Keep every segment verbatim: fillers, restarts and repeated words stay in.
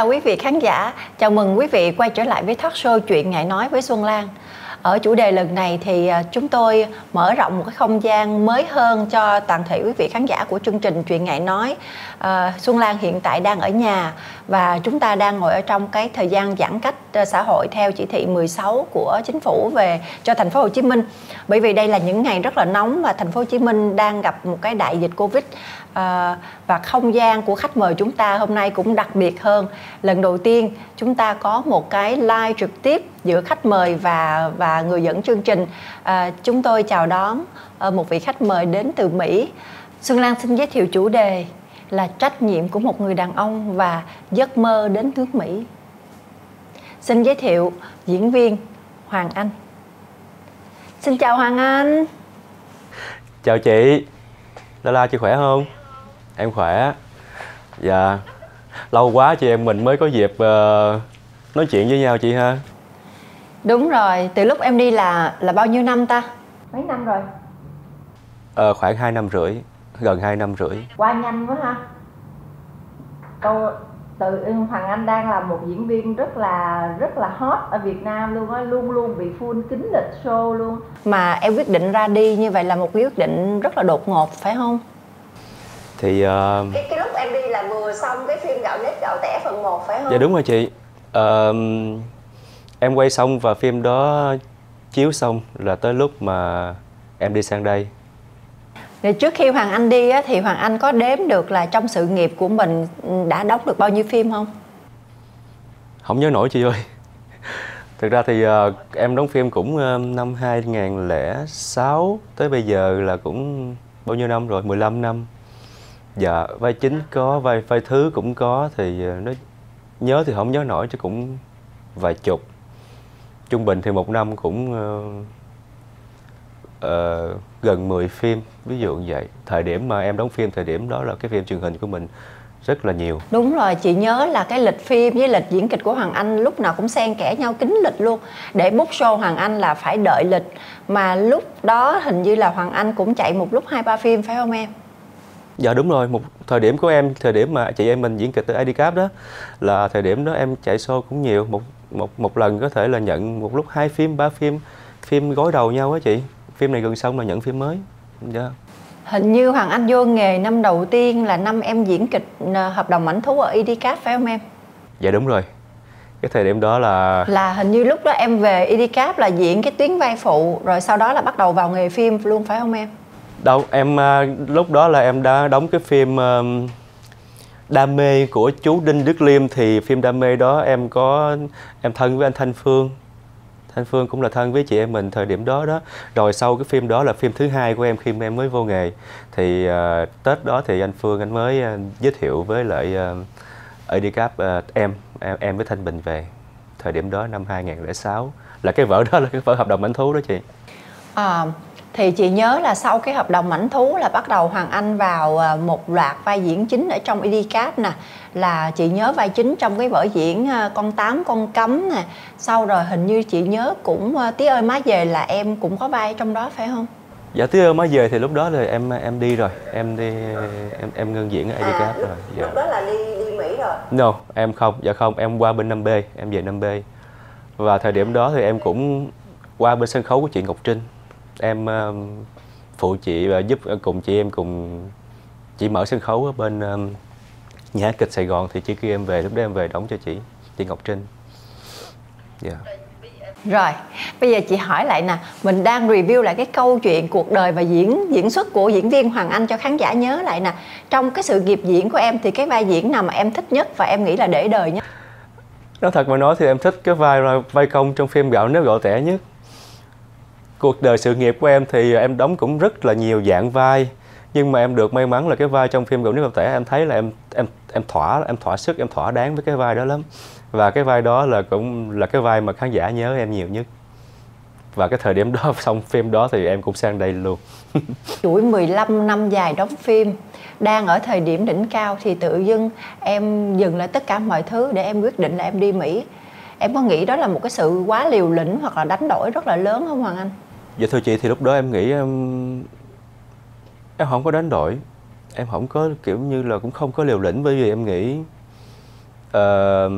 chào quý vị khán giả, chào mừng quý vị quay trở lại với talk show Chuyện Ngại Nói với Xuân Lan. Ở chủ đề lần này thì chúng tôi mở rộng một cái không gian mới hơn cho toàn thể quý vị khán giả của chương trình Chuyện Ngại Nói. à, Xuân Lan hiện tại đang ở nhà và chúng ta đang ngồi ở trong cái thời gian giãn cách xã hội theo chỉ thị mười sáu của chính phủ về cho thành phố Hồ Chí Minh. Bởi vì đây là những ngày rất là nóng và thành phố Hồ Chí Minh đang gặp một cái đại dịch Covid. à, Và không gian của khách mời chúng ta hôm nay cũng đặc biệt hơn. Lần đầu tiên chúng ta có một cái live trực tiếp giữa khách mời và và người dẫn chương trình. À, chúng tôi chào đón một vị khách mời đến từ Mỹ. Xuân Lan xin giới thiệu chủ đề là trách nhiệm của một người đàn ông và giấc mơ đến nước Mỹ. Xin giới thiệu diễn viên Hoàng Anh. Xin chào Hoàng Anh. Chào chị. La La, chị khỏe không? Em khỏe. Dạ. Lâu quá chị em mình mới có dịp uh, nói chuyện với nhau chị ha. Đúng rồi, từ lúc em đi là là bao nhiêu năm ta? Mấy năm rồi? Ờ, khoảng hai năm rưỡi, gần hai năm rưỡi. Qua nhanh quá ha. Tôi, từ Hoàng Anh đang là một diễn viên rất là rất là hot ở Việt Nam luôn á, luôn luôn bị full kín lịch show luôn. Mà em quyết định ra đi như vậy là một quyết định rất là đột ngột phải không? Thì uh... cái, cái lúc em đi là vừa xong cái phim Gạo Nếp Gạo Tẻ phần một phải không? Dạ đúng rồi chị. Ờ... Uh... Em quay xong và phim đó chiếu xong là tới lúc mà em đi sang đây. Để trước khi Hoàng Anh đi á, thì Hoàng Anh có đếm được là trong sự nghiệp của mình đã đóng được bao nhiêu phim không? Không nhớ nổi chị ơi. Thực ra thì uh, em đóng phim cũng uh, năm hai nghìn lẻ sáu tới bây giờ là cũng bao nhiêu năm rồi? mười lăm năm. Dạ, vai chính có, vai, vai thứ cũng có. Thì uh, nó nhớ thì không nhớ nổi chứ cũng vài chục. Trung bình thì một năm cũng uh, uh, gần mười phim, ví dụ như vậy. Thời điểm mà em đóng phim, thời điểm đó là cái phim truyền hình của mình rất là nhiều. Đúng rồi, chị nhớ là cái lịch phim với lịch diễn kịch của Hoàng Anh lúc nào cũng xen kẽ nhau kín lịch luôn. Để book show Hoàng Anh là phải đợi lịch. Mà lúc đó hình như là Hoàng Anh cũng chạy một lúc hai ba phim phải không em? Dạ đúng rồi, một thời điểm của em, thời điểm mà chị em mình diễn kịch ở i đê cap đó, là thời điểm đó em chạy show cũng nhiều. Một Một, một lần có thể là nhận một lúc hai phim, ba phim, phim gối đầu nhau á chị. Phim này gần xong là nhận phim mới. Yeah. Hình như Hoàng Anh vô nghề năm đầu tiên là năm em diễn kịch Hợp Đồng Ảnh Thú ở i đê cap phải không em? Dạ đúng rồi. Cái thời điểm đó là... Là hình như lúc đó em về i đê cap là diễn cái tuyến vai phụ, rồi sau đó là bắt đầu vào nghề phim luôn phải không em? Đâu, em lúc đó là em đã đóng cái phim uh... Đam Mê của chú Đinh Đức Liêm. Thì phim Đam Mê đó em có em thân với anh Thanh Phương. Thanh Phương cũng là thân với chị em mình thời điểm đó đó. Rồi sau cái phim đó là phim thứ hai của em khi mà em mới vô nghề. Thì uh, Tết đó thì anh Phương anh mới uh, giới thiệu với lại uh, i đê cap uh, em, em em với Thanh Bình về. Thời điểm đó năm hai nghìn lẻ sáu là cái vở đó là cái vở Hợp Đồng Ảnh Thú đó chị. À, thì chị nhớ là sau cái Hợp Đồng Ảnh Thú là bắt đầu Hoàng Anh vào một loạt vai diễn chính ở trong i đê cap nè. Là chị nhớ vai chính trong cái vở diễn Con Tám, Con Cấm nè. Sau rồi hình như chị nhớ cũng Tía Ơi Má Về là em cũng có vai trong đó phải không? Dạ Tía Ơi Má Về thì lúc đó là em em đi rồi. Em đi em em ngưng diễn ở i đê cap à, rồi. Dạ. Lúc đó là đi đi Mỹ rồi. No, em không, dạ không, em qua bên năm B, em về năm B. Và thời điểm đó thì em cũng qua bên sân khấu của chị Ngọc Trinh. Em um, phụ chị và giúp cùng chị em cùng chị mở sân khấu ở bên um, nhà hát kịch Sài Gòn. Thì chị kêu em về, lúc đó em về đóng cho chị, chị Ngọc Trinh. Dạ. Yeah. Rồi, bây giờ chị hỏi lại nè, mình đang review lại cái câu chuyện cuộc đời và diễn diễn xuất của diễn viên Hoàng Anh cho khán giả nhớ lại nè. Trong cái sự nghiệp diễn của em thì cái vai diễn nào mà em thích nhất và em nghĩ là để đời nhất? Nói thật mà nói thì em thích cái vai vai công trong phim Gạo Nếp Gạo Tẻ nhất. Cuộc đời sự nghiệp của em thì em đóng cũng rất là nhiều dạng vai, nhưng mà em được may mắn là cái vai trong phim Gạo Nếp Gạo Tẻ em thấy là em em em thỏa em thỏa sức, em thỏa đáng với cái vai đó lắm. Và cái vai đó là cũng là cái vai mà khán giả nhớ em nhiều nhất. Và cái thời điểm đó xong phim đó thì em cũng sang đây luôn. Chuỗi mười lăm năm dài đóng phim, đang ở thời điểm đỉnh cao thì tự dưng em dừng lại tất cả mọi thứ để em quyết định là em đi Mỹ. Em có nghĩ đó là một cái sự quá liều lĩnh hoặc là đánh đổi rất là lớn không Hoàng Anh? Dạ thưa chị, thì lúc đó em nghĩ em em không có đánh đổi, em không có kiểu như là cũng không có liều lĩnh, bởi vì em nghĩ Uh,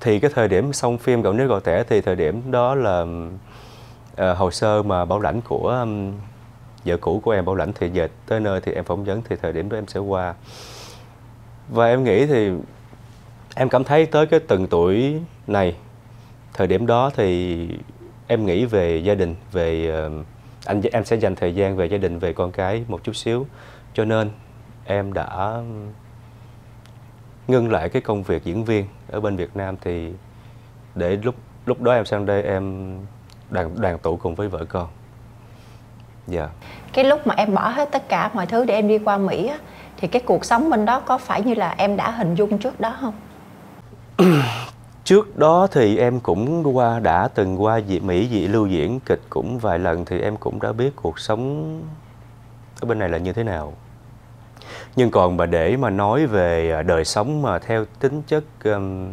thì cái thời điểm xong phim Gạo Nếp Gạo Tẻ thì thời điểm đó là uh, hồ sơ mà bảo lãnh của um, vợ cũ của em bảo lãnh, thì về tới nơi thì em phỏng vấn, thì thời điểm đó em sẽ qua. Và em nghĩ thì em cảm thấy tới cái từng tuổi này, thời điểm đó thì em nghĩ về gia đình, về uh, anh em sẽ dành thời gian về gia đình, về con cái một chút xíu, cho nên em đã ngưng lại cái công việc diễn viên ở bên Việt Nam, thì để lúc lúc đó em sang đây em đoàn đoàn tụ cùng với vợ con. Dạ. Yeah. Cái lúc mà em bỏ hết tất cả mọi thứ để em đi qua Mỹ á, thì cái cuộc sống bên đó có phải như là em đã hình dung trước đó không? Trước đó thì em cũng qua đã từng qua dị Mỹ dị lưu diễn kịch cũng vài lần, thì em cũng đã biết cuộc sống ở bên này là như thế nào. Nhưng còn mà để mà nói về đời sống mà theo tính chất um,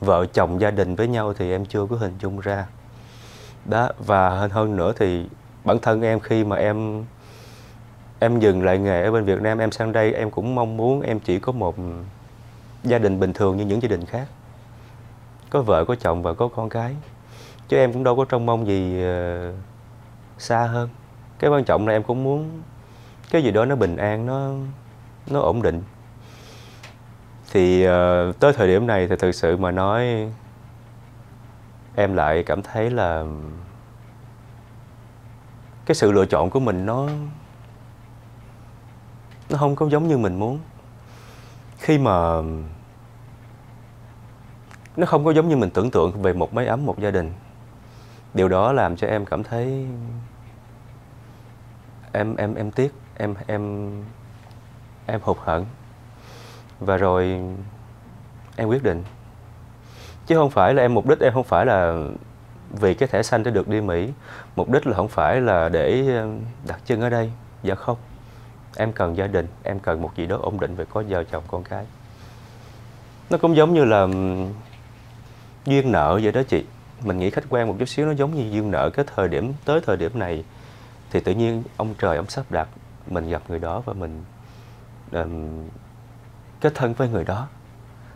vợ chồng gia đình với nhau thì em chưa có hình dung ra. Đó, và hơn hơn nữa thì bản thân em khi mà em em dừng lại nghề ở bên Việt Nam, em sang đây em cũng mong muốn em chỉ có một gia đình bình thường như những gia đình khác. Có vợ, có chồng và có con cái. Chứ em cũng đâu có trông mong gì uh, xa hơn. Cái quan trọng là em cũng muốn cái gì đó nó bình an, nó nó ổn định. Thì uh, tới thời điểm này thì thực sự mà nói em lại cảm thấy là cái sự lựa chọn của mình nó nó không có giống như mình muốn. Khi mà nó không có giống như mình tưởng tượng về một mái ấm, một gia đình. Điều đó làm cho em cảm thấy em em em tiếc, em em em hụt hẫng. Và rồi em quyết định, chứ không phải là em mục đích em không phải là vì cái thẻ xanh để được đi Mỹ, mục đích là không phải là để đặt chân ở đây. Dạ không. Em cần gia đình, em cần một gì đó ổn định, về có vợ chồng con cái. Nó cũng giống như là duyên nợ vậy đó chị. Mình nghĩ khách quan một chút xíu, nó giống như duyên nợ. Cái thời điểm tới thời điểm này thì tự nhiên ông trời ông sắp đặt mình gặp người đó và mình um, kết thân với người đó.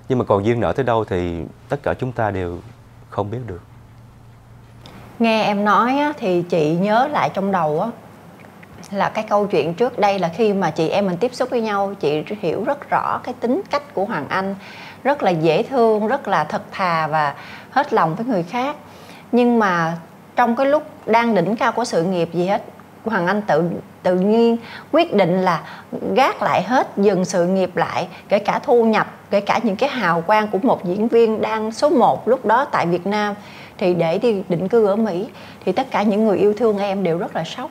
Nhưng mà còn duyên nợ tới đâu thì tất cả chúng ta đều không biết được. Nghe em nói á, thì chị nhớ lại trong đầu á, là cái câu chuyện trước đây là khi mà chị em mình tiếp xúc với nhau, chị hiểu rất rõ cái tính cách của Hoàng Anh, rất là dễ thương, rất là thật thà và hết lòng với người khác. Nhưng mà trong cái lúc đang đỉnh cao của sự nghiệp gì hết, Hoàng Anh tự tự nhiên quyết định là gác lại hết, dừng sự nghiệp lại, kể cả thu nhập, kể cả những cái hào quang của một diễn viên đang số một lúc đó tại Việt Nam, thì để đi định cư ở Mỹ. Thì tất cả những người yêu thương em đều rất là sốc.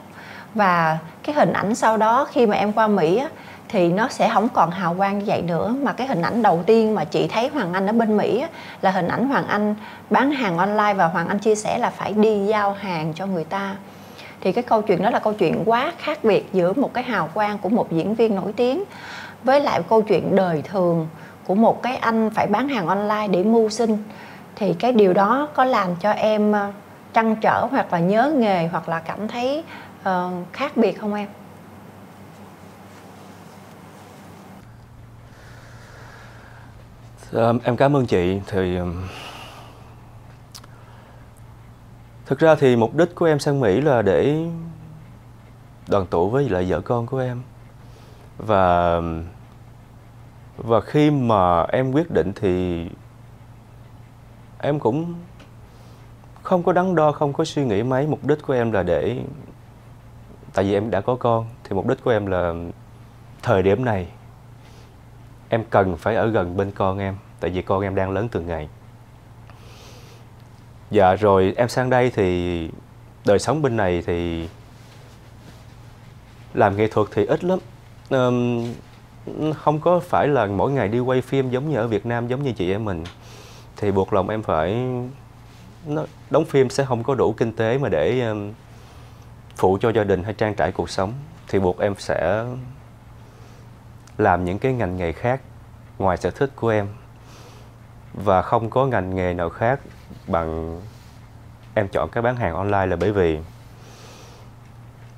Và cái hình ảnh sau đó khi mà em qua Mỹ á, thì nó sẽ không còn hào quang như vậy nữa. Mà cái hình ảnh đầu tiên mà chị thấy Hoàng Anh ở bên Mỹ á, là hình ảnh Hoàng Anh bán hàng online. Và Hoàng Anh chia sẻ là phải đi giao hàng cho người ta. Thì cái câu chuyện đó là câu chuyện quá khác biệt giữa một cái hào quang của một diễn viên nổi tiếng với lại câu chuyện đời thường của một cái anh phải bán hàng online để mưu sinh. Thì cái điều đó có làm cho em trăn trở hoặc là nhớ nghề hoặc là cảm thấy Ờ, khác biệt không em? À, em cảm ơn chị. Thì thực ra thì mục đích của em sang Mỹ là để đoàn tụ với lại vợ con của em. Và Và khi mà em quyết định thì em cũng không có đắn đo, không có suy nghĩ mấy. Mục đích của em là để, tại vì em đã có con, thì mục đích của em là thời điểm này em cần phải ở gần bên con em, tại vì con em đang lớn từng ngày. Dạ rồi em sang đây thì đời sống bên này thì làm nghệ thuật thì ít lắm. Không có phải là mỗi ngày đi quay phim giống như ở Việt Nam, giống như chị em mình. Thì buộc lòng em phải đóng phim sẽ không có đủ kinh tế mà để phụ cho gia đình hay trang trải cuộc sống, thì buộc em sẽ làm những cái ngành nghề khác ngoài sở thích của em. Và không có ngành nghề nào khác bằng em chọn cái bán hàng online, là bởi vì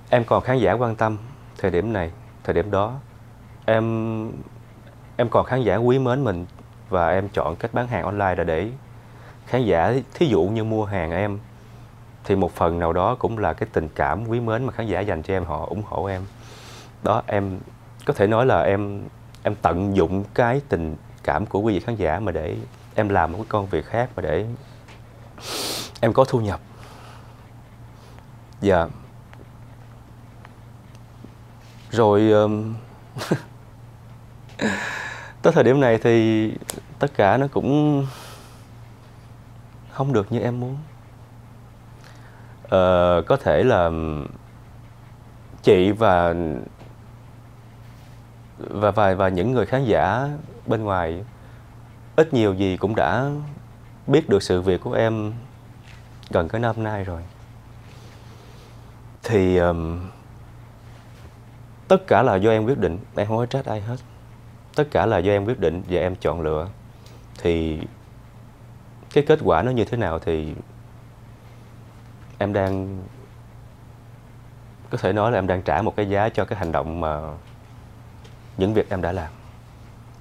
em còn khán giả quan tâm thời điểm này, thời điểm đó. Em em còn khán giả quý mến mình và em chọn cách bán hàng online là để khán giả, thí dụ như mua hàng em, thì một phần nào đó cũng là cái tình cảm quý mến mà khán giả dành cho em, họ ủng hộ em. Đó, em có thể nói là em em tận dụng cái tình cảm của quý vị khán giả mà để em làm một cái công việc khác, mà để em có thu nhập. Dạ. Yeah. Rồi um... tới thời điểm này thì tất cả nó cũng không được như em muốn. Ờ, có thể là chị và và và và những người khán giả bên ngoài ít nhiều gì cũng đã biết được sự việc của em gần cái năm nay rồi. Thì um, tất cả là do em quyết định, em không có trách ai hết. Tất cả là do em quyết định và em chọn lựa. Thì cái kết quả nó như thế nào thì em đang, có thể nói là em đang trả một cái giá cho cái hành động mà những việc em đã làm.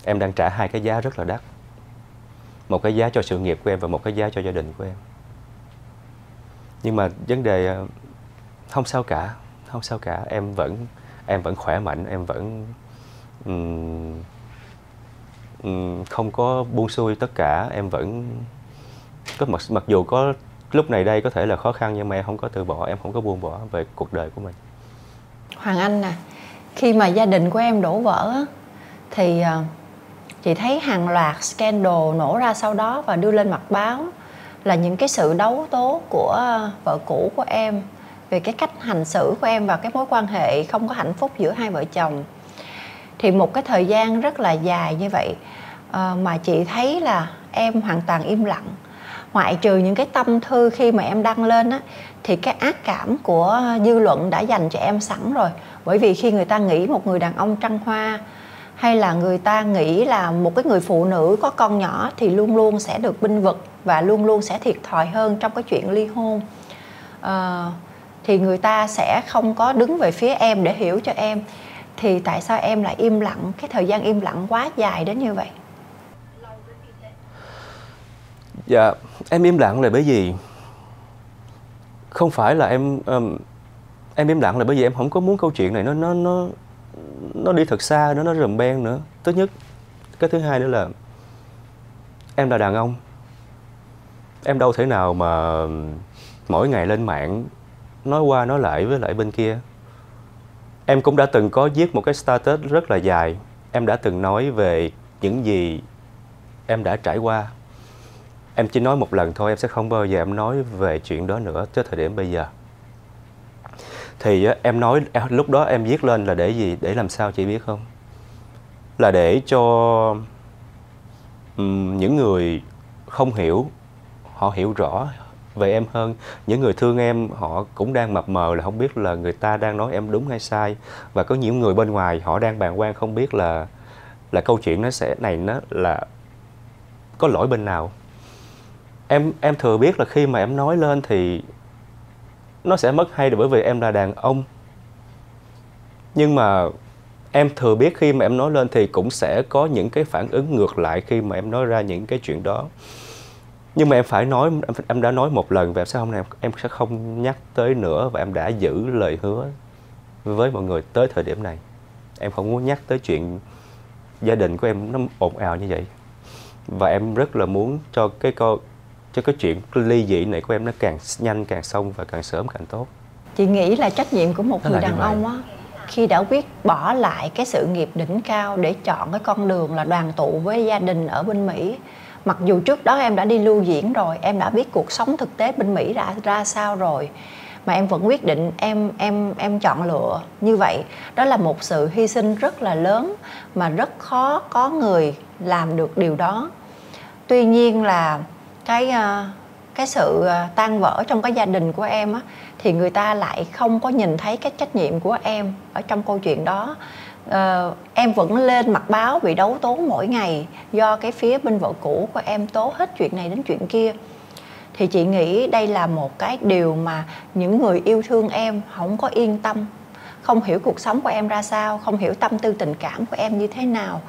Em đang trả hai cái giá rất là đắt. Một cái giá cho sự nghiệp của em và một cái giá cho gia đình của em. Nhưng mà vấn đề không sao cả, không sao cả, em vẫn em vẫn khỏe mạnh, em vẫn um, um, không có buông xuôi tất cả, em vẫn có mặc, mặc dù có lúc này đây có thể là khó khăn nhưng mà em không có từ bỏ, em không có buông bỏ về cuộc đời của mình. Hoàng Anh nè, à, khi mà gia đình của em đổ vỡ thì chị thấy hàng loạt scandal nổ ra sau đó và đưa lên mặt báo là những cái sự đấu tố của vợ cũ của em về cái cách hành xử của em và cái mối quan hệ không có hạnh phúc giữa hai vợ chồng. Thì một cái thời gian rất là dài như vậy mà chị thấy là em hoàn toàn im lặng. Ngoại trừ những cái tâm thư khi mà em đăng lên á, thì cái ác cảm của dư luận đã dành cho em sẵn rồi. Bởi vì khi người ta nghĩ một người đàn ông trăng hoa hay là người ta nghĩ là một cái người phụ nữ có con nhỏ thì luôn luôn sẽ được binh vực và luôn luôn sẽ thiệt thòi hơn trong cái chuyện ly hôn. À, thì người ta sẽ không có đứng về phía em để hiểu cho em. Thì tại sao em lại im lặng, cái thời gian im lặng quá dài đến như vậy? Dạ, em im lặng là bởi vì không phải là em um, em im lặng là bởi vì em không có muốn câu chuyện này nó nó nó nó đi thật xa, nó nó rùm beng nữa. Thứ nhất, cái thứ hai nữa là em là đàn ông, em đâu thể nào mà mỗi ngày lên mạng nói qua nói lại với lại bên kia. Em cũng đã từng có viết một cái status rất là dài, em đã từng nói về những gì em đã trải qua. Em chỉ nói một lần thôi, em sẽ không bao giờ em nói về chuyện đó nữa tới thời điểm bây giờ. Thì em nói, lúc đó em viết lên là để gì, để làm sao chị biết không? Là để cho um, những người không hiểu, họ hiểu rõ về em hơn. Những người thương em, họ cũng đang mập mờ là không biết là người ta đang nói em đúng hay sai. Và có những người bên ngoài, họ đang bàng hoàng không biết là là câu chuyện nó sẽ này nó là có lỗi bên nào. Em em thừa biết là khi mà em nói lên thì nó sẽ mất hay được bởi vì em là đàn ông. Nhưng mà em thừa biết khi mà em nói lên thì cũng sẽ có những cái phản ứng ngược lại khi mà em nói ra những cái chuyện đó. Nhưng mà em phải nói, em, em đã nói một lần và em sẽ hôm nay em, em sẽ không nhắc tới nữa. Và em đã giữ lời hứa với mọi người tới thời điểm này. Em không muốn nhắc tới chuyện gia đình của em nó ồn ào như vậy. Và em rất là muốn cho cái câu cho cái chuyện ly dị này của em nó càng nhanh, càng xong và càng sớm càng tốt. Chị nghĩ là trách nhiệm của một người đàn ông á, khi đã quyết bỏ lại cái sự nghiệp đỉnh cao để chọn cái con đường là đoàn tụ với gia đình ở bên Mỹ. Mặc dù trước đó em đã đi lưu diễn rồi, em đã biết cuộc sống thực tế bên Mỹ ra ra sao rồi, mà em vẫn quyết định em em em chọn lựa như vậy. Đó là một sự hy sinh rất là lớn mà rất khó có người làm được điều đó. Tuy nhiên là cái cái sự tan vỡ trong cái gia đình của em á, thì người ta lại không có nhìn thấy cái trách nhiệm của em ở trong câu chuyện đó. Ờ, em vẫn lên mặt báo bị đấu tố mỗi ngày do cái phía bên vợ cũ của em tố hết chuyện này đến chuyện kia. Thì chị nghĩ đây là một cái điều mà những người yêu thương em không có yên tâm, không hiểu cuộc sống của em ra sao, không hiểu tâm tư tình cảm của em như thế nào.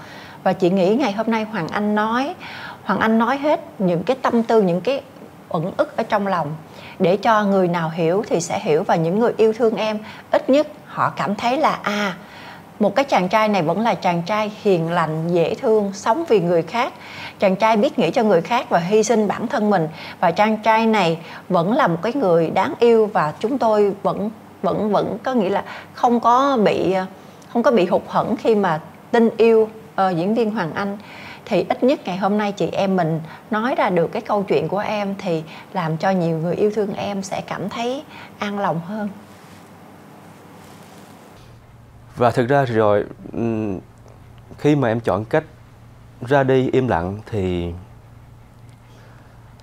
Và chị nghĩ ngày hôm nay Hoàng Anh nói Hoàng Anh nói hết những cái tâm tư, những cái uẩn ức ở trong lòng, để cho người nào hiểu thì sẽ hiểu, và những người yêu thương em ít nhất họ cảm thấy là à, một cái chàng trai này vẫn là chàng trai hiền lành, dễ thương, sống vì người khác. Chàng trai biết nghĩ cho người khác và hy sinh bản thân mình. Và chàng trai này vẫn là một cái người đáng yêu, và chúng tôi vẫn vẫn vẫn có nghĩa là không có bị không có bị hụt hẫng khi mà tin yêu uh, diễn viên Hoàng Anh. Thì ít nhất ngày hôm nay chị em mình nói ra được cái câu chuyện của em, thì làm cho nhiều người yêu thương em sẽ cảm thấy an lòng hơn. Và thực ra rồi khi mà em chọn cách ra đi im lặng thì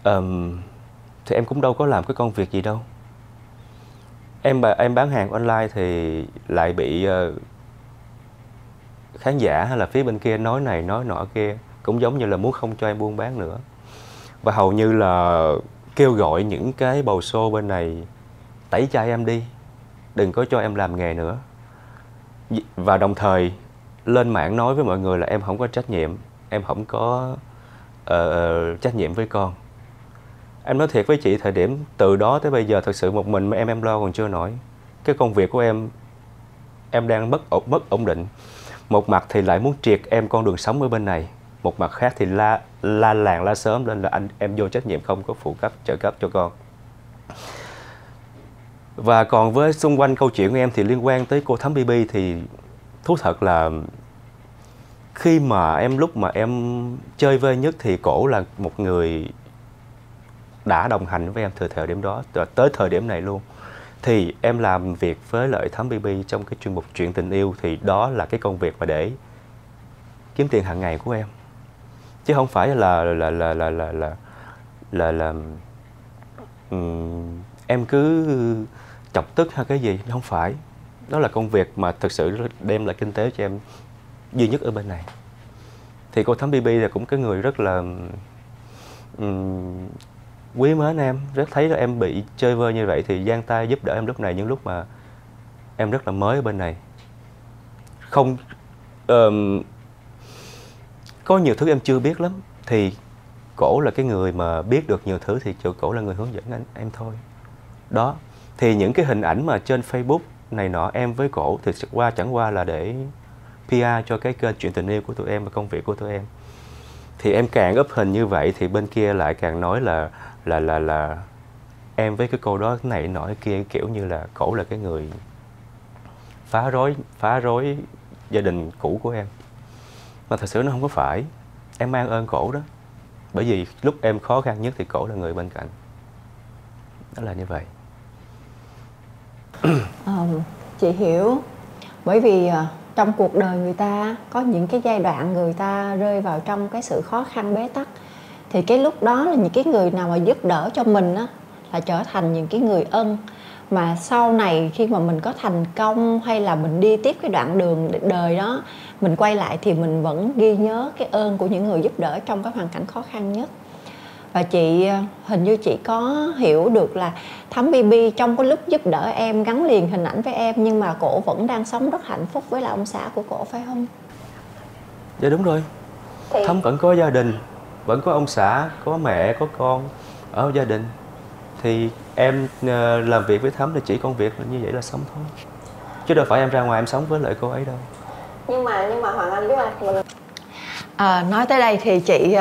um, thì em cũng đâu có làm cái công việc gì đâu. Em em bán hàng online thì lại bị uh, khán giả hay là phía bên kia nói này nói nọ kia, cũng giống như là muốn không cho em buôn bán nữa. Và hầu như là kêu gọi những cái bầu show bên này tẩy chay em đi, đừng có cho em làm nghề nữa. Và đồng thời lên mạng nói với mọi người là em không có trách nhiệm, em không có uh, trách nhiệm với con. Em nói thiệt với chị, thời điểm từ đó tới bây giờ thật sự một mình em em lo còn chưa nổi. Cái công việc của em, em đang mất ổn, mất ổn định. Một mặt thì lại muốn triệt em con đường sống ở bên này, một mặt khác thì la, la làng la sớm lên là anh em vô trách nhiệm, không có phụ cấp, trợ cấp cho con. Và còn với xung quanh câu chuyện của em thì liên quan tới cô Thắm bê bê thì thú thật là khi mà em lúc mà em chơi với nhất thì cổ là một người đã đồng hành với em từ thời điểm đó tới thời điểm này luôn. Thì em làm việc với lại Thắm bê bê trong cái chuyên mục Chuyện tình yêu thì đó là cái công việc mà để kiếm tiền hàng ngày của em, chứ không phải là là là là là là là, là um, em cứ chọc tức hay cái gì, không phải. Đó là công việc mà thực sự đem lại kinh tế cho em duy nhất ở bên này. Thì cô Thắm bê bê là cũng cái người rất là um, quý mến em, rất thấy là em bị chơi vơi như vậy thì giang tay giúp đỡ em lúc này, những lúc mà em rất là mới ở bên này. Không um, có nhiều thứ em chưa biết lắm, thì cổ là cái người mà biết được nhiều thứ thì chịu cổ là người hướng dẫn anh, em thôi. Đó, thì những cái hình ảnh mà trên Facebook này nọ em với cổ thì qua chẳng qua là để pê e cho cái kênh Chuyện tình yêu của tụi em và công việc của tụi em. Thì em càng úp hình như vậy thì bên kia lại càng nói là là là là em với cái cô đó này nọ kia, kiểu như là cổ là cái người phá rối phá rối gia đình cũ của em. Mà thật sự nó không có phải. Em mang ơn cổ đó. Bởi vì lúc em khó khăn nhất thì cổ là người bên cạnh. Đó là như vậy. Ờ, chị hiểu. Bởi vì trong cuộc đời người ta có những cái giai đoạn người ta rơi vào trong cái sự khó khăn bế tắc, thì cái lúc đó là những cái người nào mà giúp đỡ cho mình á, là trở thành những cái người ân. Mà sau này khi mà mình có thành công hay là mình đi tiếp cái đoạn đường đời đó, mình quay lại thì mình vẫn ghi nhớ cái ơn của những người giúp đỡ trong cái hoàn cảnh khó khăn nhất. Và chị hình như chị có hiểu được là Thắm bê bê trong cái lúc giúp đỡ em, gắn liền hình ảnh với em, nhưng mà cổ vẫn đang sống rất hạnh phúc với là ông xã của cổ, phải không? Dạ đúng rồi thì... Thắm vẫn có gia đình, vẫn có ông xã, có mẹ, có con ở gia đình. Thì em làm việc với Thắm thì chỉ công việc như vậy là sống thôi, chứ đâu phải em ra ngoài em sống với lại cô ấy đâu. Nhưng mà nhưng mà Hoàng Anh biết là mình... à, nói tới đây thì chị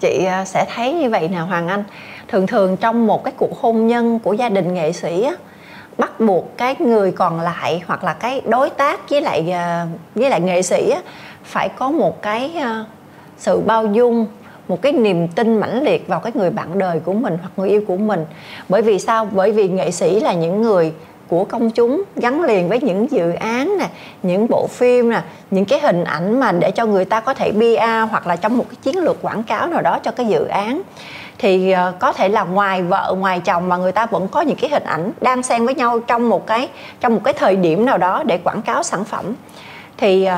chị sẽ thấy như vậy nè Hoàng Anh. Thường thường trong một cái cuộc hôn nhân của gia đình nghệ sĩ á, bắt buộc cái người còn lại hoặc là cái đối tác với lại với lại nghệ sĩ á, phải có một cái sự bao dung, một cái niềm tin mãnh liệt vào cái người bạn đời của mình hoặc người yêu của mình. Bởi vì sao? Bởi vì nghệ sĩ là những người của công chúng, gắn liền với những dự án nè, những bộ phim nè, những cái hình ảnh mà để cho người ta có thể pê e hoặc là trong một cái chiến lược quảng cáo nào đó cho cái dự án. Thì có thể là ngoài vợ, ngoài chồng mà người ta vẫn có những cái hình ảnh đan xen với nhau trong một cái trong một cái thời điểm nào đó để quảng cáo sản phẩm. Thì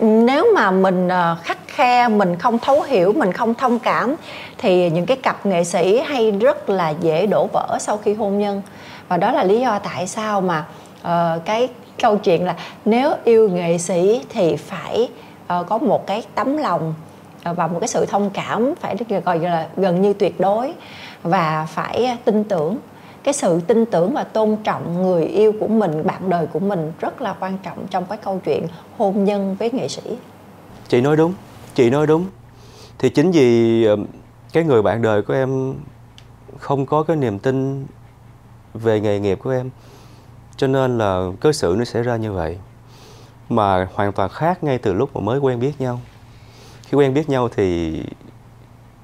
nếu mà mình khắt khe, mình không thấu hiểu, mình không thông cảm thì những cái cặp nghệ sĩ hay rất là dễ đổ vỡ sau khi hôn nhân. Và đó là lý do tại sao mà uh, cái câu chuyện là nếu yêu nghệ sĩ thì phải uh, có một cái tấm lòng và một cái sự thông cảm phải gọi là gần như tuyệt đối, và phải tin tưởng. Cái sự tin tưởng và tôn trọng người yêu của mình, bạn đời của mình rất là quan trọng trong cái câu chuyện hôn nhân với nghệ sĩ. Chị nói đúng, chị nói đúng. Thì chính vì cái người bạn đời của em không có cái niềm tin về nghề nghiệp của em, cho nên là cái sự nó xảy ra như vậy. Mà hoàn toàn khác ngay từ lúc mà mới quen biết nhau. Khi quen biết nhau thì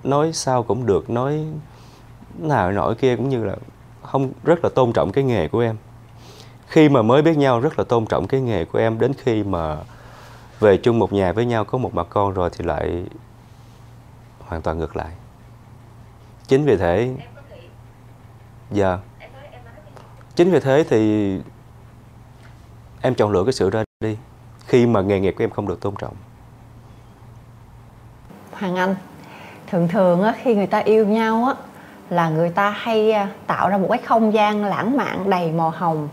nói sao cũng được, nói nào nổi kia cũng như là không, rất là tôn trọng cái nghề của em. Khi mà mới biết nhau rất là tôn trọng cái nghề của em, đến khi mà về chung một nhà với nhau có một bà con rồi thì lại hoàn toàn ngược lại. Chính vì thế, dạ, chính vì thế thì em chọn lựa cái sự ra đi khi mà nghề nghiệp của em không được tôn trọng. Hoàng Anh, thường thường á, khi người ta yêu nhau á, là người ta hay tạo ra một cái không gian lãng mạn đầy màu hồng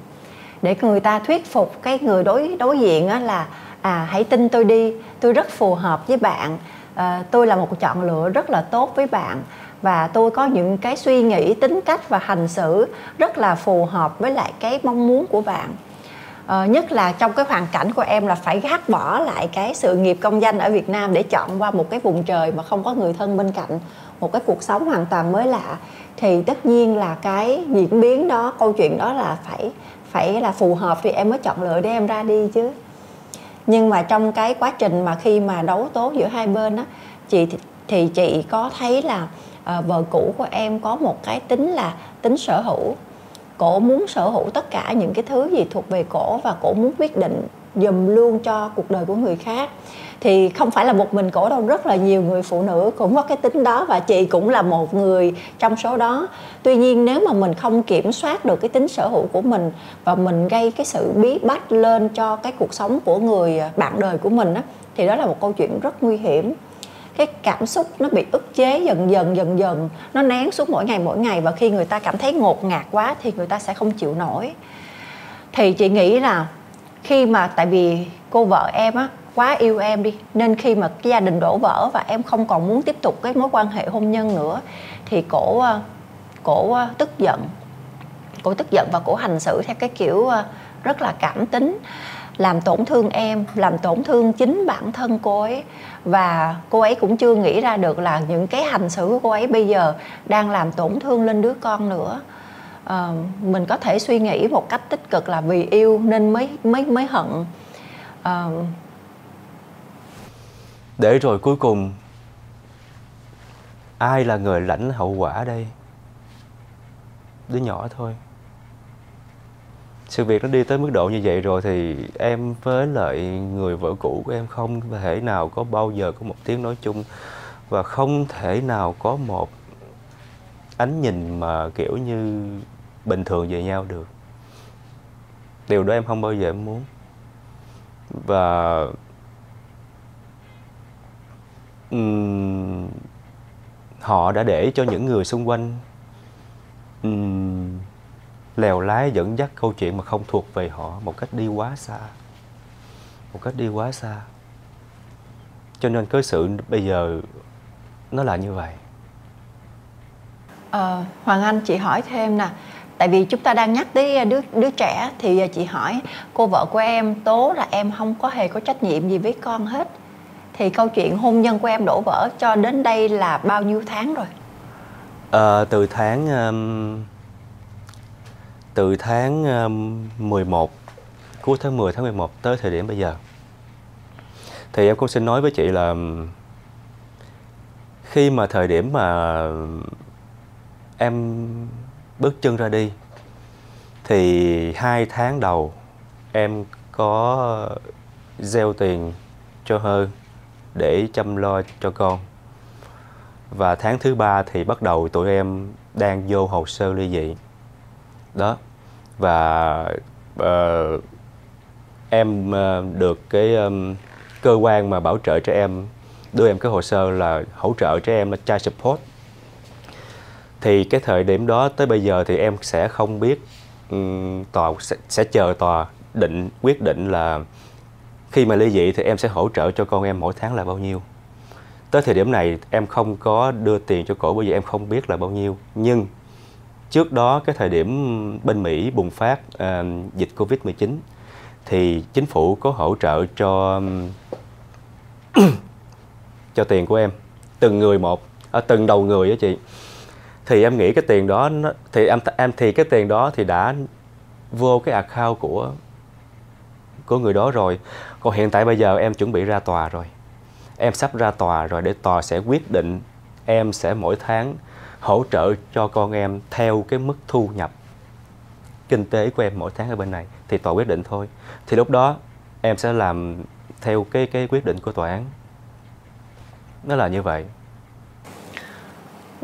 để người ta thuyết phục cái người đối đối diện á, là à, hãy tin tôi đi, tôi rất phù hợp với bạn, à, tôi là một chọn lựa rất là tốt với bạn, và tôi có những cái suy nghĩ, tính cách và hành xử rất là phù hợp với lại cái mong muốn của bạn. Ờ, nhất là trong cái hoàn cảnh của em là phải gác bỏ lại cái sự nghiệp công danh ở Việt Nam để chọn qua một cái vùng trời mà không có người thân bên cạnh, một cái cuộc sống hoàn toàn mới lạ, thì tất nhiên là cái diễn biến đó, câu chuyện đó là phải phải là phù hợp thì em mới chọn lựa để em ra đi chứ. Nhưng mà trong cái quá trình mà khi mà đấu tố giữa hai bên á, chị thì chị có thấy là à, vợ cũ của em có một cái tính là tính sở hữu. Cổ muốn sở hữu tất cả những cái thứ gì thuộc về cổ, và cổ muốn quyết định dùm luôn cho cuộc đời của người khác. Thì không phải là một mình cổ đâu, rất là nhiều người phụ nữ cũng có cái tính đó, và chị cũng là một người trong số đó. Tuy nhiên nếu mà mình không kiểm soát được cái tính sở hữu của mình, và mình gây cái sự bí bách lên cho cái cuộc sống của người bạn đời của mình á, thì đó là một câu chuyện rất nguy hiểm. Cái cảm xúc nó bị ức chế dần dần dần dần, nó nén xuống mỗi ngày mỗi ngày, và khi người ta cảm thấy ngột ngạt quá thì người ta sẽ không chịu nổi. Thì chị nghĩ là khi mà, tại vì cô vợ em á quá yêu em đi, nên khi mà cái gia đình đổ vỡ và em không còn muốn tiếp tục cái mối quan hệ hôn nhân nữa, thì cổ cổ tức giận, cổ tức giận và cổ hành xử theo cái kiểu rất là cảm tính, làm tổn thương em, làm tổn thương chính bản thân cô ấy. Và cô ấy cũng chưa nghĩ ra được là những cái hành xử của cô ấy bây giờ đang làm tổn thương lên đứa con nữa. À, mình có thể suy nghĩ một cách tích cực là vì yêu nên mới mới mới hận. À... Để rồi cuối cùng ai là người lãnh hậu quả đây? Đứa nhỏ thôi. Sự việc nó đi tới mức độ như vậy rồi thì em với lại người vợ cũ của em không thể nào có bao giờ có một tiếng nói chung, và không thể nào có một ánh nhìn mà kiểu như bình thường về nhau được. Điều đó em không bao giờ em muốn. Và uhm... họ đã để cho những người xung quanh uhm... lèo lái dẫn dắt câu chuyện mà không thuộc về họ, một cách đi quá xa, một cách đi quá xa. Cho nên cái sự bây giờ nó là như vậy. À, Hoàng Anh, chị hỏi thêm nè, tại vì chúng ta đang nhắc tới đứa, đứa trẻ, thì chị hỏi cô vợ của em tố là em không có hề có trách nhiệm gì với con hết. Thì câu chuyện hôn nhân của em đổ vỡ cho đến đây là bao nhiêu tháng rồi? À, từ tháng... Um... Từ tháng mười một, cuối tháng mười, tháng mười một tới thời điểm bây giờ. Thì em cũng xin nói với chị là khi mà thời điểm mà em bước chân ra đi thì hai tháng đầu em có gieo tiền cho Hơ để chăm lo cho con. Và tháng thứ ba thì bắt đầu tụi em đang vô hồ sơ ly dị đó. Và uh, em uh, được cái um, cơ quan mà bảo trợ trẻ em đưa em cái hồ sơ là hỗ trợ trẻ em là child support. Thì cái thời điểm đó tới bây giờ thì em sẽ không biết um, tòa sẽ, sẽ chờ tòa định quyết định là Khi mà ly dị thì em sẽ hỗ trợ cho con em mỗi tháng là bao nhiêu. Tới thời điểm này em không có đưa tiền cho cổ bởi vì em không biết là bao nhiêu. Nhưng trước đó cái thời điểm bên Mỹ bùng phát uh, dịch Covid mười chín thì chính phủ có hỗ trợ cho cho tiền của em từng người một, ở từng đầu người đó chị. Thì em nghĩ cái tiền đó nó, thì em em thì cái tiền đó thì đã vô cái account của của người đó rồi. Còn hiện tại bây giờ em chuẩn bị ra tòa rồi. Em sắp ra tòa rồi để tòa sẽ quyết định em sẽ mỗi tháng hỗ trợ cho con em theo cái mức thu nhập kinh tế của em mỗi tháng ở bên này. Thì tòa quyết định thôi. Thì lúc đó em sẽ làm theo cái cái quyết định của tòa án. Nó là như vậy.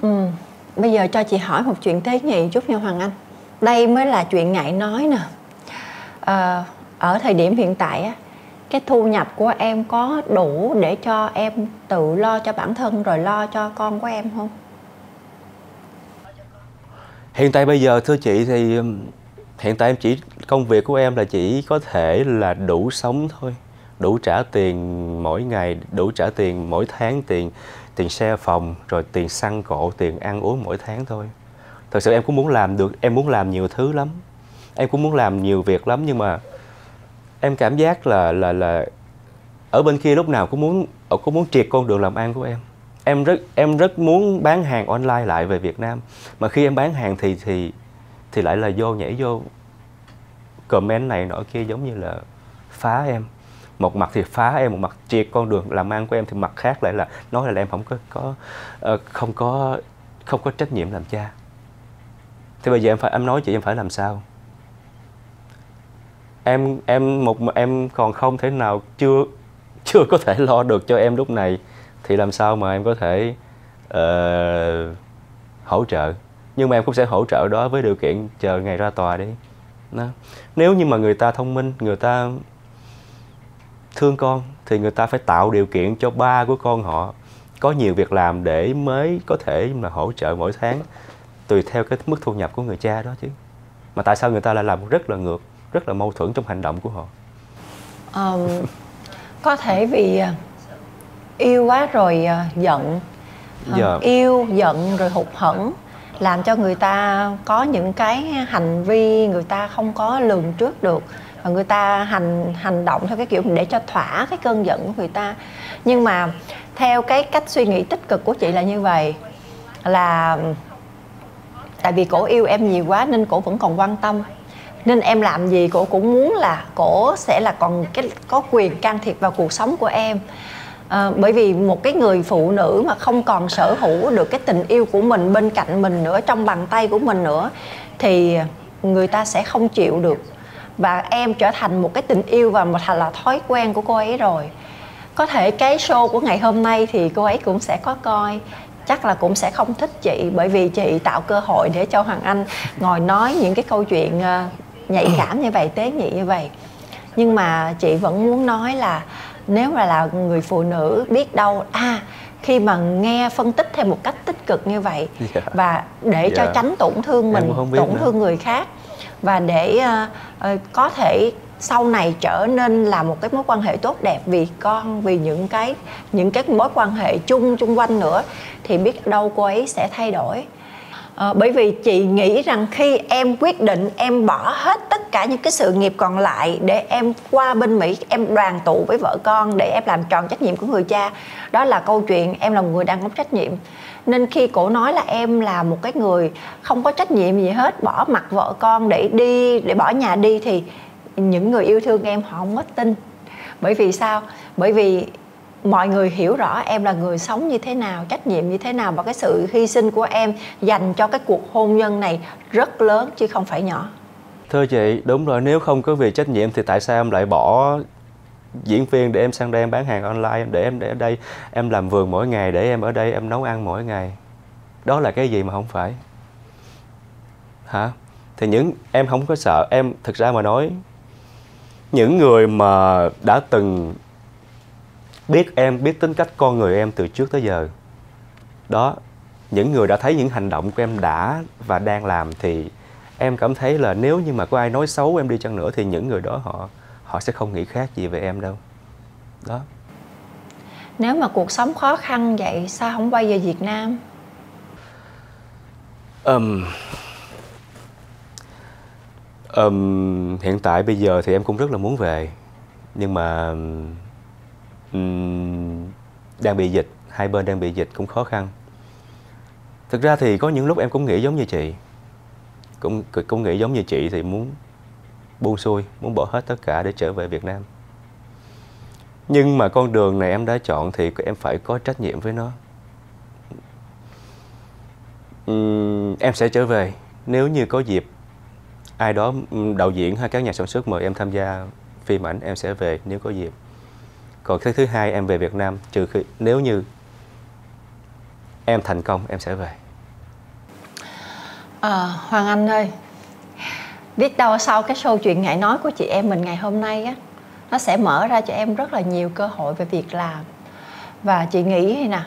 Ừ. Bây giờ cho chị hỏi một chuyện tế nhị chút nha Hoàng Anh. Đây mới là chuyện ngại nói nè. À, ở thời điểm hiện tại á, cái thu nhập của em có đủ để cho em tự lo cho bản thân rồi lo cho con của em không? Hiện tại bây giờ thưa chị thì hiện tại em chỉ công việc của em là chỉ có thể là đủ sống thôi, đủ trả tiền mỗi ngày, đủ trả tiền mỗi tháng, tiền tiền xe phòng rồi tiền xăng cộ, tiền ăn uống mỗi tháng thôi. Thật sự em cũng muốn làm được, em muốn làm nhiều thứ lắm, em cũng muốn làm nhiều việc lắm, nhưng mà em cảm giác là là là ở bên kia lúc nào cũng muốn cũng muốn triệt con đường làm ăn của em. Em rất em rất muốn bán hàng online lại về Việt Nam, mà khi em bán hàng thì thì thì lại là vô nhảy vô comment này nọ kia, giống như là phá em. Một mặt thì phá em, một mặt triệt con đường làm ăn của em, thì mặt khác lại là nói là em không có, có không có không có trách nhiệm làm cha. Thì bây giờ em phải em nói chị em phải làm sao? Em em một em còn không thể nào chưa chưa có thể lo được cho em lúc này thì làm sao mà em có thể uh, hỗ trợ. Nhưng mà em cũng sẽ hỗ trợ đó với điều kiện chờ ngày ra tòa đi. Đó. Nếu như mà người ta thông minh, người ta thương con thì người ta phải tạo điều kiện cho ba của con họ có nhiều việc làm để mới có thể mà hỗ trợ mỗi tháng tùy theo cái mức thu nhập của người cha đó chứ. Mà tại sao người ta lại làm rất là ngược, rất là mâu thuẫn trong hành động của họ? À, có thể vì yêu quá rồi giận, dạ. Yêu, giận rồi hụt hẫng, làm cho người ta có những cái hành vi người ta không có lường trước được. Và người ta hành hành động theo cái kiểu để cho thỏa cái cơn giận của người ta. Nhưng mà theo cái cách suy nghĩ tích cực của chị là như vậy, là tại vì cổ yêu em nhiều quá nên cổ vẫn còn quan tâm, nên em làm gì cổ cũng muốn là cổ sẽ là còn cái có quyền can thiệp vào cuộc sống của em. À, bởi vì một cái người phụ nữ mà không còn sở hữu được cái tình yêu của mình bên cạnh mình nữa, trong bàn tay của mình nữa, thì người ta sẽ không chịu được. Và em trở thành một cái tình yêu và một là thói quen của cô ấy rồi. Có thể cái show của ngày hôm nay thì cô ấy cũng sẽ có coi, chắc là cũng sẽ không thích chị, bởi vì chị tạo cơ hội để cho Hoàng Anh ngồi nói những cái câu chuyện nhạy cảm như vậy, tế nhị như vậy. Nhưng mà chị vẫn muốn nói là nếu mà là người phụ nữ biết đâu à, khi mà nghe phân tích theo một cách tích cực như vậy, yeah. Và để yeah. cho tránh tổn thương mình, tổn nữa. thương người khác, và để uh, uh, có thể sau này trở nên là một cái mối quan hệ tốt đẹp vì con, vì những cái những cái mối quan hệ chung chung quanh nữa, thì biết đâu cô ấy sẽ thay đổi. Uh, bởi vì chị nghĩ rằng khi em quyết định em bỏ hết tất cả những cái sự nghiệp còn lại để em qua bên Mỹ, em đoàn tụ với vợ con để em làm tròn trách nhiệm của người cha, đó là câu chuyện em là một người đang có trách nhiệm. Nên khi cổ nói là em là một cái người không có trách nhiệm gì hết, bỏ mặc vợ con để đi, để bỏ nhà đi, thì những người yêu thương em họ không có tin. Bởi vì sao? Bởi vì mọi người hiểu rõ em là người sống như thế nào, trách nhiệm như thế nào, và cái sự hy sinh của em dành cho cái cuộc hôn nhân này rất lớn chứ không phải nhỏ. Thưa chị, đúng rồi, nếu không có vì trách nhiệm thì tại sao em lại bỏ diễn viên để em sang đây em bán hàng online, để em để ở đây em làm vườn mỗi ngày, để em ở đây em nấu ăn mỗi ngày? Đó là cái gì mà không phải? Hả? Thì những em không có sợ, em thực ra mà nói, những người mà đã từng biết em, biết tính cách con người em từ trước tới giờ đó, những người đã thấy những hành động của em đã và đang làm, thì em cảm thấy là nếu như mà có ai nói xấu em đi chăng nữa thì những người đó họ Họ sẽ không nghĩ khác gì về em đâu. đó. Nếu mà cuộc sống khó khăn vậy sao không quay về Việt Nam? Um, um, hiện tại bây giờ thì em cũng rất là muốn về, nhưng mà um, đang bị dịch, hai bên đang bị dịch cũng khó khăn. Thực ra thì có những lúc em cũng nghĩ giống như chị, cũng cũng nghĩ giống như chị thì muốn buông xuôi, muốn bỏ hết tất cả để trở về Việt Nam. Nhưng mà con đường này em đã chọn thì em phải có trách nhiệm với nó. Uhm, em sẽ trở về nếu như có dịp ai đó, đạo diễn hay các nhà sản xuất mời em tham gia phim ảnh, em sẽ về nếu có dịp. Còn cái thứ hai em về Việt Nam trừ khi nếu như em thành công em sẽ về. À, Hoàng Anh ơi, biết đâu sau cái show Chuyện Ngại Nói của chị em mình ngày hôm nay á, nó sẽ mở ra cho em rất là nhiều cơ hội về việc làm. Và chị nghĩ nè,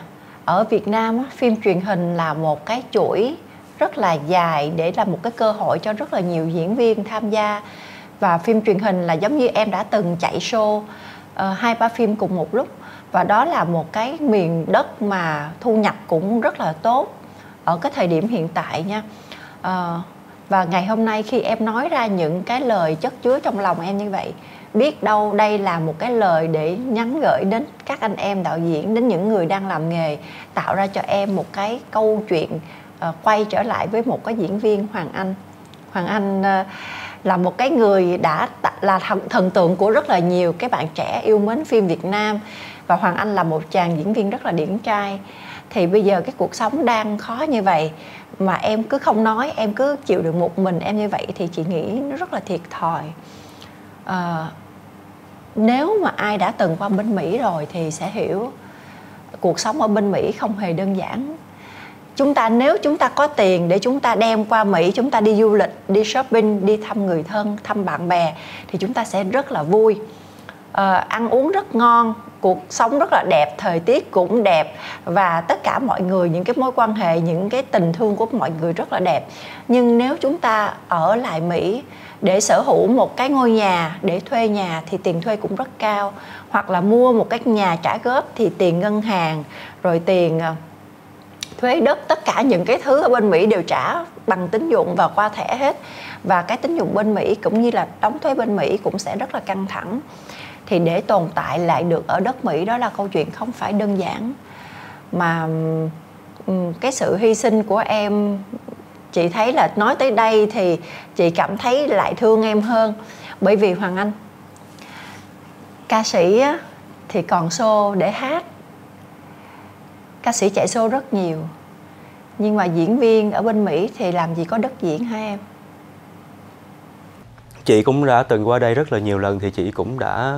ở Việt Nam á, phim truyền hình là một cái chuỗi rất là dài để là một cái cơ hội cho rất là nhiều diễn viên tham gia. Và phim truyền hình là giống như em đã từng chạy show uh, hai ba phim cùng một lúc. Và đó là một cái miền đất mà thu nhập cũng rất là tốt ở cái thời điểm hiện tại nha. Uh, và ngày hôm nay khi em nói ra những cái lời chất chứa trong lòng em như vậy, biết đâu đây là một cái lời để nhắn gửi đến các anh em đạo diễn, đến những người đang làm nghề, tạo ra cho em một cái câu chuyện uh, quay trở lại với một cái diễn viên Hoàng Anh. Hoàng Anh uh, là một cái người đã là thần tượng của rất là nhiều cái bạn trẻ yêu mến phim Việt Nam. Và Hoàng Anh là một chàng diễn viên rất là điển trai. Thì bây giờ cái cuộc sống đang khó như vậy mà em cứ không nói, em cứ chịu được một mình em như vậy thì chị nghĩ nó rất là thiệt thòi. À, nếu mà ai đã từng qua bên Mỹ rồi thì sẽ hiểu cuộc sống ở bên Mỹ không hề đơn giản. Chúng ta nếu chúng ta có tiền để chúng ta đem qua Mỹ, chúng ta đi du lịch, đi shopping, đi thăm người thân, thăm bạn bè thì chúng ta sẽ rất là vui. À, ăn uống rất ngon, cuộc sống rất là đẹp, thời tiết cũng đẹp và tất cả mọi người, những cái mối quan hệ, những cái tình thương của mọi người rất là đẹp. Nhưng nếu chúng ta ở lại Mỹ để sở hữu một cái ngôi nhà, để thuê nhà thì tiền thuê cũng rất cao, hoặc là mua một cái nhà trả góp thì tiền ngân hàng, rồi tiền thuế đất, tất cả những cái thứ ở bên Mỹ đều trả bằng tín dụng và qua thẻ hết. Và cái tín dụng bên Mỹ cũng như là đóng thuế bên Mỹ cũng sẽ rất là căng thẳng. Thì để tồn tại lại được ở đất Mỹ đó là câu chuyện không phải đơn giản. Mà cái sự hy sinh của em, chị thấy là nói tới đây thì chị cảm thấy lại thương em hơn. Bởi vì Hoàng Anh, ca sĩ thì còn show để hát, ca sĩ chạy show rất nhiều, nhưng mà diễn viên ở bên Mỹ thì làm gì có đất diễn hả em? Chị cũng đã từng qua đây rất là nhiều lần thì chị cũng đã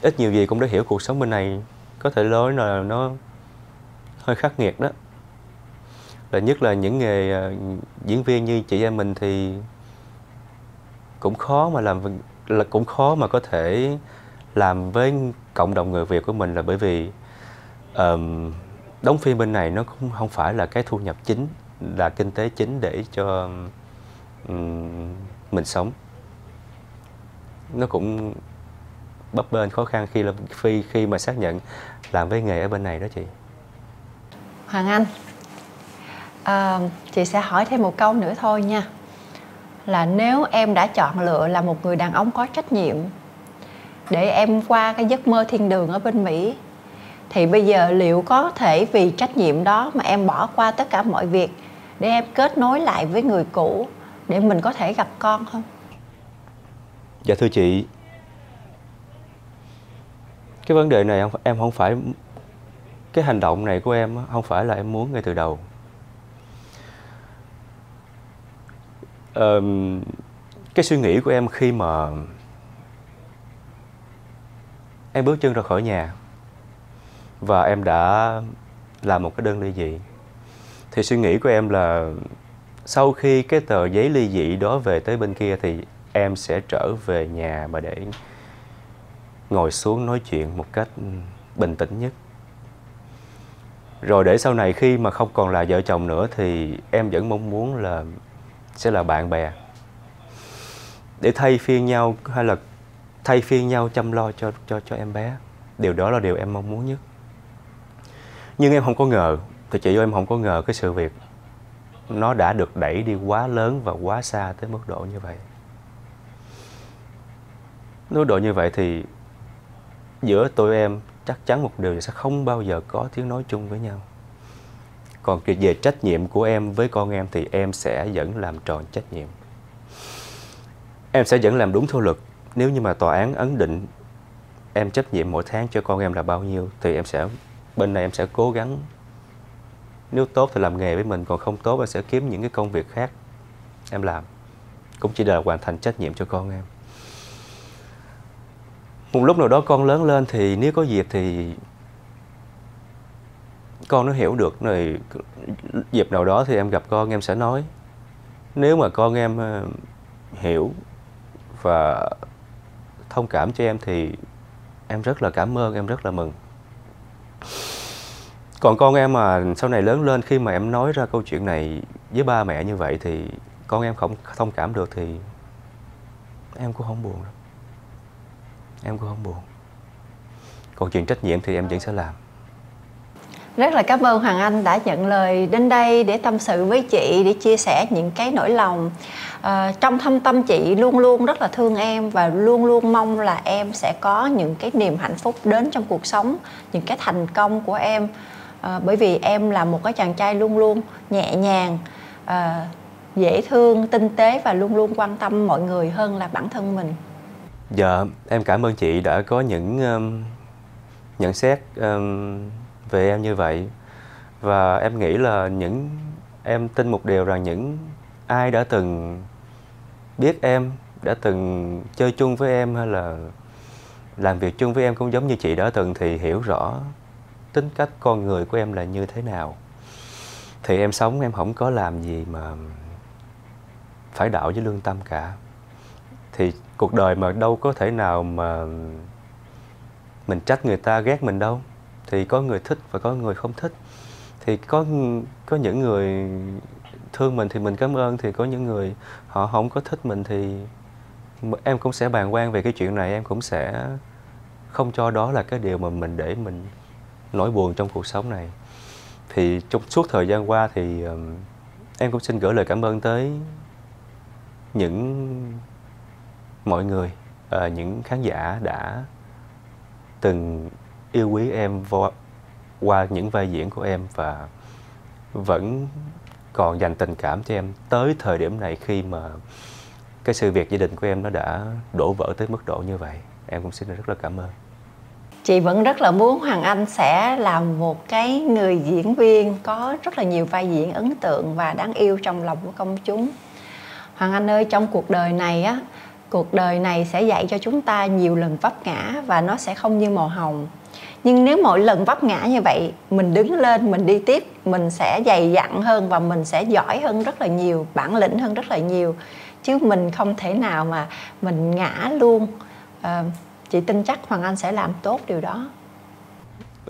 ít nhiều gì cũng đã hiểu cuộc sống bên này có thể nói là nó hơi khắc nghiệt đó. Và nhất là những nghề diễn viên như chị em mình thì cũng khó mà làm là cũng khó mà có thể làm với cộng đồng người Việt của mình, là bởi vì um, đóng phim bên này nó cũng không phải là cái thu nhập chính, là kinh tế chính để cho um, mình sống. Nó cũng bấp bênh khó khăn khi là khi, khi mà xác nhận làm với nghề ở bên này đó chị. Hoàng Anh, à, chị sẽ hỏi thêm một câu nữa thôi nha. Là nếu em đã chọn lựa là một người đàn ông có trách nhiệm để em qua cái giấc mơ thiên đường ở bên Mỹ, thì bây giờ liệu có thể vì trách nhiệm đó mà em bỏ qua tất cả mọi việc để em kết nối lại với người cũ để mình có thể gặp con không? Dạ thưa chị, cái vấn đề này em không phải, cái hành động này của em không phải là em muốn ngay từ đầu. Ờ, cái suy nghĩ của em khi mà em bước chân ra khỏi nhà và em đã làm một cái đơn ly dị, thì suy nghĩ của em là sau khi cái tờ giấy ly dị đó về tới bên kia thì em sẽ trở về nhà mà để ngồi xuống nói chuyện một cách bình tĩnh nhất. Rồi để sau này khi mà không còn là vợ chồng nữa thì em vẫn mong muốn là sẽ là bạn bè, để thay phiên nhau hay là thay phiên nhau chăm lo cho cho cho em bé. Điều đó là điều em mong muốn nhất. Nhưng em không có ngờ, thực sự em không có ngờ cái sự việc nó đã được đẩy đi quá lớn và quá xa tới mức độ như vậy. Mức độ như vậy thì giữa tụi em chắc chắn một điều là sẽ không bao giờ có tiếng nói chung với nhau. Còn về trách nhiệm của em với con em thì em sẽ vẫn làm tròn trách nhiệm. Em sẽ vẫn làm đúng theo luật. Nếu như mà tòa án ấn định em trách nhiệm mỗi tháng cho con em là bao nhiêu thì em sẽ, bên này em sẽ cố gắng. Nếu tốt thì làm nghề với mình, còn không tốt em sẽ kiếm những cái công việc khác em làm. Cũng chỉ là hoàn thành trách nhiệm cho con em. Một lúc nào đó con lớn lên thì nếu có dịp thì con nó hiểu được rồi, dịp nào đó thì em gặp con em sẽ nói. Nếu mà con em hiểu và thông cảm cho em thì em rất là cảm ơn, em rất là mừng. Còn con em mà sau này lớn lên, khi mà em nói ra câu chuyện này với ba mẹ như vậy thì con em không thông cảm được thì em cũng không buồn đâu. Em cũng không buồn. Còn chuyện trách nhiệm thì em vẫn sẽ làm. Rất là cảm ơn Hoàng Anh đã nhận lời đến đây để tâm sự với chị, để chia sẻ những cái nỗi lòng. À, trong thâm tâm chị luôn luôn rất là thương em và luôn luôn mong là em sẽ có những cái niềm hạnh phúc đến trong cuộc sống, những cái thành công của em. À, bởi vì em là một cái chàng trai luôn luôn nhẹ nhàng, à, dễ thương, tinh tế và luôn luôn quan tâm mọi người hơn là bản thân mình. Dạ, em cảm ơn chị đã có những um, nhận xét um, về em như vậy. Và em nghĩ là những em tin một điều rằng những ai đã từng biết em, đã từng chơi chung với em hay là làm việc chung với em cũng giống như chị đã từng thì hiểu rõ tính cách con người của em là như thế nào. Thì em sống em không có làm gì mà phải đạo với lương tâm cả. Thì cuộc đời mà đâu có thể nào mà mình trách người ta ghét mình đâu. Thì có người thích và có người không thích. Thì có có những người thương mình thì mình cảm ơn. Thì có những người họ không có thích mình thì em cũng sẽ bàng quan về cái chuyện này. Em cũng sẽ không cho đó là cái điều mà mình để mình nỗi buồn trong cuộc sống này. Thì trong suốt thời gian qua thì em cũng xin gửi lời cảm ơn tới những mọi người, à, những khán giả đã từng yêu quý em qua những vai diễn của em và vẫn còn dành tình cảm cho em tới thời điểm này khi mà cái sự việc gia đình của em nó đã đổ vỡ tới mức độ như vậy. Em cũng xin rất là cảm ơn. Chị vẫn rất là muốn Hoàng Anh sẽ là một cái người diễn viên có rất là nhiều vai diễn ấn tượng và đáng yêu trong lòng của công chúng. Hoàng Anh ơi, trong cuộc đời này á, cuộc đời này sẽ dạy cho chúng ta nhiều lần vấp ngã và nó sẽ không như màu hồng. Nhưng nếu mỗi lần vấp ngã như vậy, mình đứng lên, mình đi tiếp, mình sẽ dày dặn hơn và mình sẽ giỏi hơn rất là nhiều, bản lĩnh hơn rất là nhiều. Chứ mình không thể nào mà mình ngã luôn. À, chị tin chắc Hoàng Anh sẽ làm tốt điều đó.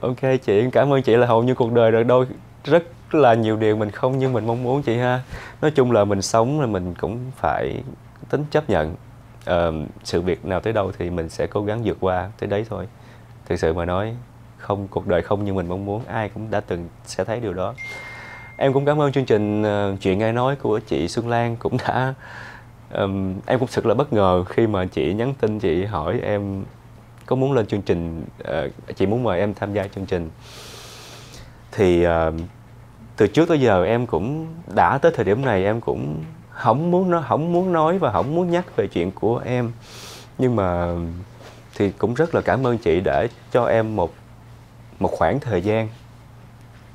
Ok chị, cảm ơn chị là hầu như cuộc đời rồi đôi rất là nhiều điều mình không như mình mong muốn chị ha. Nói chung là mình sống là mình cũng phải tính chấp nhận. Uh, sự việc nào tới đâu thì mình sẽ cố gắng vượt qua tới đấy thôi. Thực sự mà nói, không cuộc đời không như mình mong muốn, ai cũng đã từng sẽ thấy điều đó. Em cũng cảm ơn chương trình uh, Chuyện Ngại Nói của chị Xuân Lan cũng đã um, em cũng thật là bất ngờ khi mà chị nhắn tin, chị hỏi em có muốn lên chương trình, uh, chị muốn mời em tham gia chương trình. Thì uh, từ trước tới giờ em cũng đã tới thời điểm này em cũng không muốn nó không muốn nói và không muốn nhắc về chuyện của em, nhưng mà thì cũng rất là cảm ơn chị để cho em một một khoảng thời gian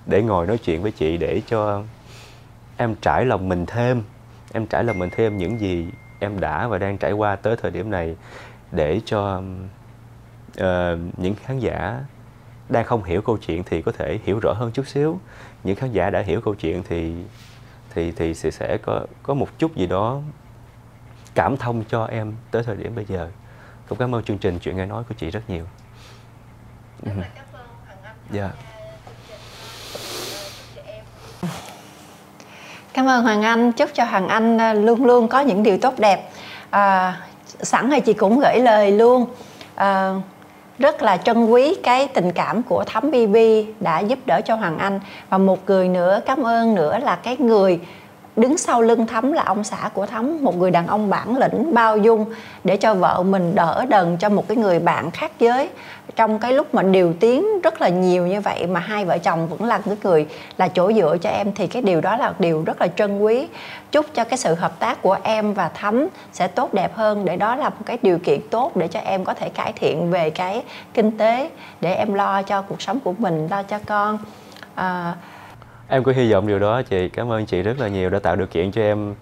để ngồi nói chuyện với chị, để cho em trải lòng mình thêm em trải lòng mình thêm những gì em đã và đang trải qua tới thời điểm này, để cho uh, những khán giả đang không hiểu câu chuyện thì có thể hiểu rõ hơn chút xíu, những khán giả đã hiểu câu chuyện thì Thì, thì sẽ có, có một chút gì đó cảm thông cho em tới thời điểm bây giờ. Cũng cảm ơn chương trình Chuyện Ngại Nói của chị rất nhiều. Rất là cảm ơn Hoàng Anh. Dạ. Cảm ơn Hoàng Anh. Chúc cho Hoàng Anh luôn luôn có những điều tốt đẹp. À, sẵn này chị cũng gửi lời luôn. À, rất là trân quý cái tình cảm của Thắm bê bê đã giúp đỡ cho Hoàng Anh. Và một người nữa, cảm ơn nữa là cái người đứng sau lưng Thắm là ông xã của Thắm, một người đàn ông bản lĩnh, bao dung để cho vợ mình đỡ đần, cho một cái người bạn khác giới trong cái lúc mà điều tiếng rất là nhiều như vậy mà hai vợ chồng vẫn là cái người là chỗ dựa cho em, thì cái điều đó là điều rất là trân quý. Chúc cho cái sự hợp tác của em và Thắm sẽ tốt đẹp hơn, để đó là một cái điều kiện tốt để cho em có thể cải thiện về cái kinh tế để em lo cho cuộc sống của mình, lo cho con. À, em cũng hy vọng điều đó chị. Cảm ơn chị rất là nhiều đã tạo điều kiện cho em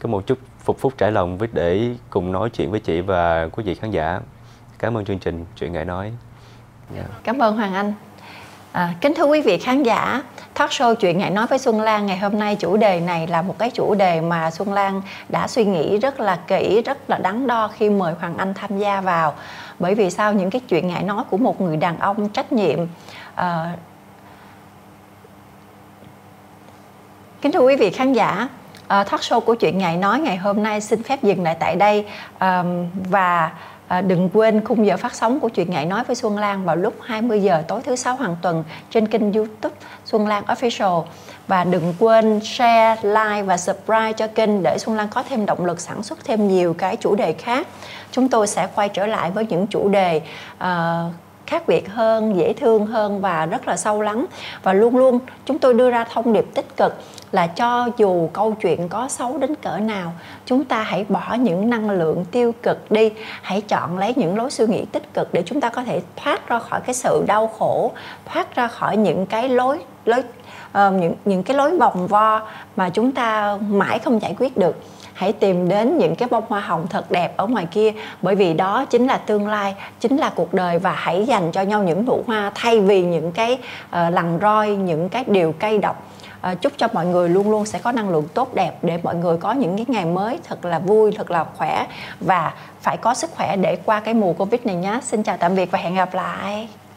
có một chút phục phúc trải lòng với để cùng nói chuyện với chị và quý vị khán giả. Cảm ơn chương trình Chuyện Ngại Nói. Yeah. Cảm ơn Hoàng Anh. À, kính thưa quý vị khán giả, talk show Chuyện Ngại Nói với Xuân Lan ngày hôm nay, chủ đề này là một cái chủ đề mà Xuân Lan đã suy nghĩ rất là kỹ, rất là đắn đo khi mời Hoàng Anh tham gia vào. Bởi vì sao? Những cái chuyện ngại nói của một người đàn ông trách nhiệm. À, kính thưa quý vị khán giả, uh, talk show của Chuyện Ngại Nói ngày hôm nay xin phép dừng lại tại đây. Uh, và uh, đừng quên khung giờ phát sóng của Chuyện Ngại Nói với Xuân Lan vào lúc hai mươi giờ tối thứ Sáu hàng tuần trên kênh YouTube Xuân Lan Official. Và đừng quên share, like và subscribe cho kênh để Xuân Lan có thêm động lực sản xuất thêm nhiều cái chủ đề khác. Chúng tôi sẽ quay trở lại với những chủ đề uh, khác biệt hơn, dễ thương hơn và rất là sâu lắng. Và luôn luôn chúng tôi đưa ra thông điệp tích cực là cho dù câu chuyện có xấu đến cỡ nào, chúng ta hãy bỏ những năng lượng tiêu cực đi, hãy chọn lấy những lối suy nghĩ tích cực để chúng ta có thể thoát ra khỏi cái sự đau khổ, thoát ra khỏi những cái lối lối uh, những những cái lối vòng vo mà chúng ta mãi không giải quyết được. Hãy tìm đến những cái bông hoa hồng thật đẹp ở ngoài kia, bởi vì đó chính là tương lai, chính là cuộc đời. Và hãy dành cho nhau những nụ hoa thay vì những cái uh, lằn roi, những cái điều cay độc. Uh, chúc cho mọi người luôn luôn sẽ có năng lượng tốt đẹp để mọi người có những cái ngày mới thật là vui, thật là khỏe, và phải có sức khỏe để qua cái mùa Covid này nhé. Xin chào tạm biệt và hẹn gặp lại.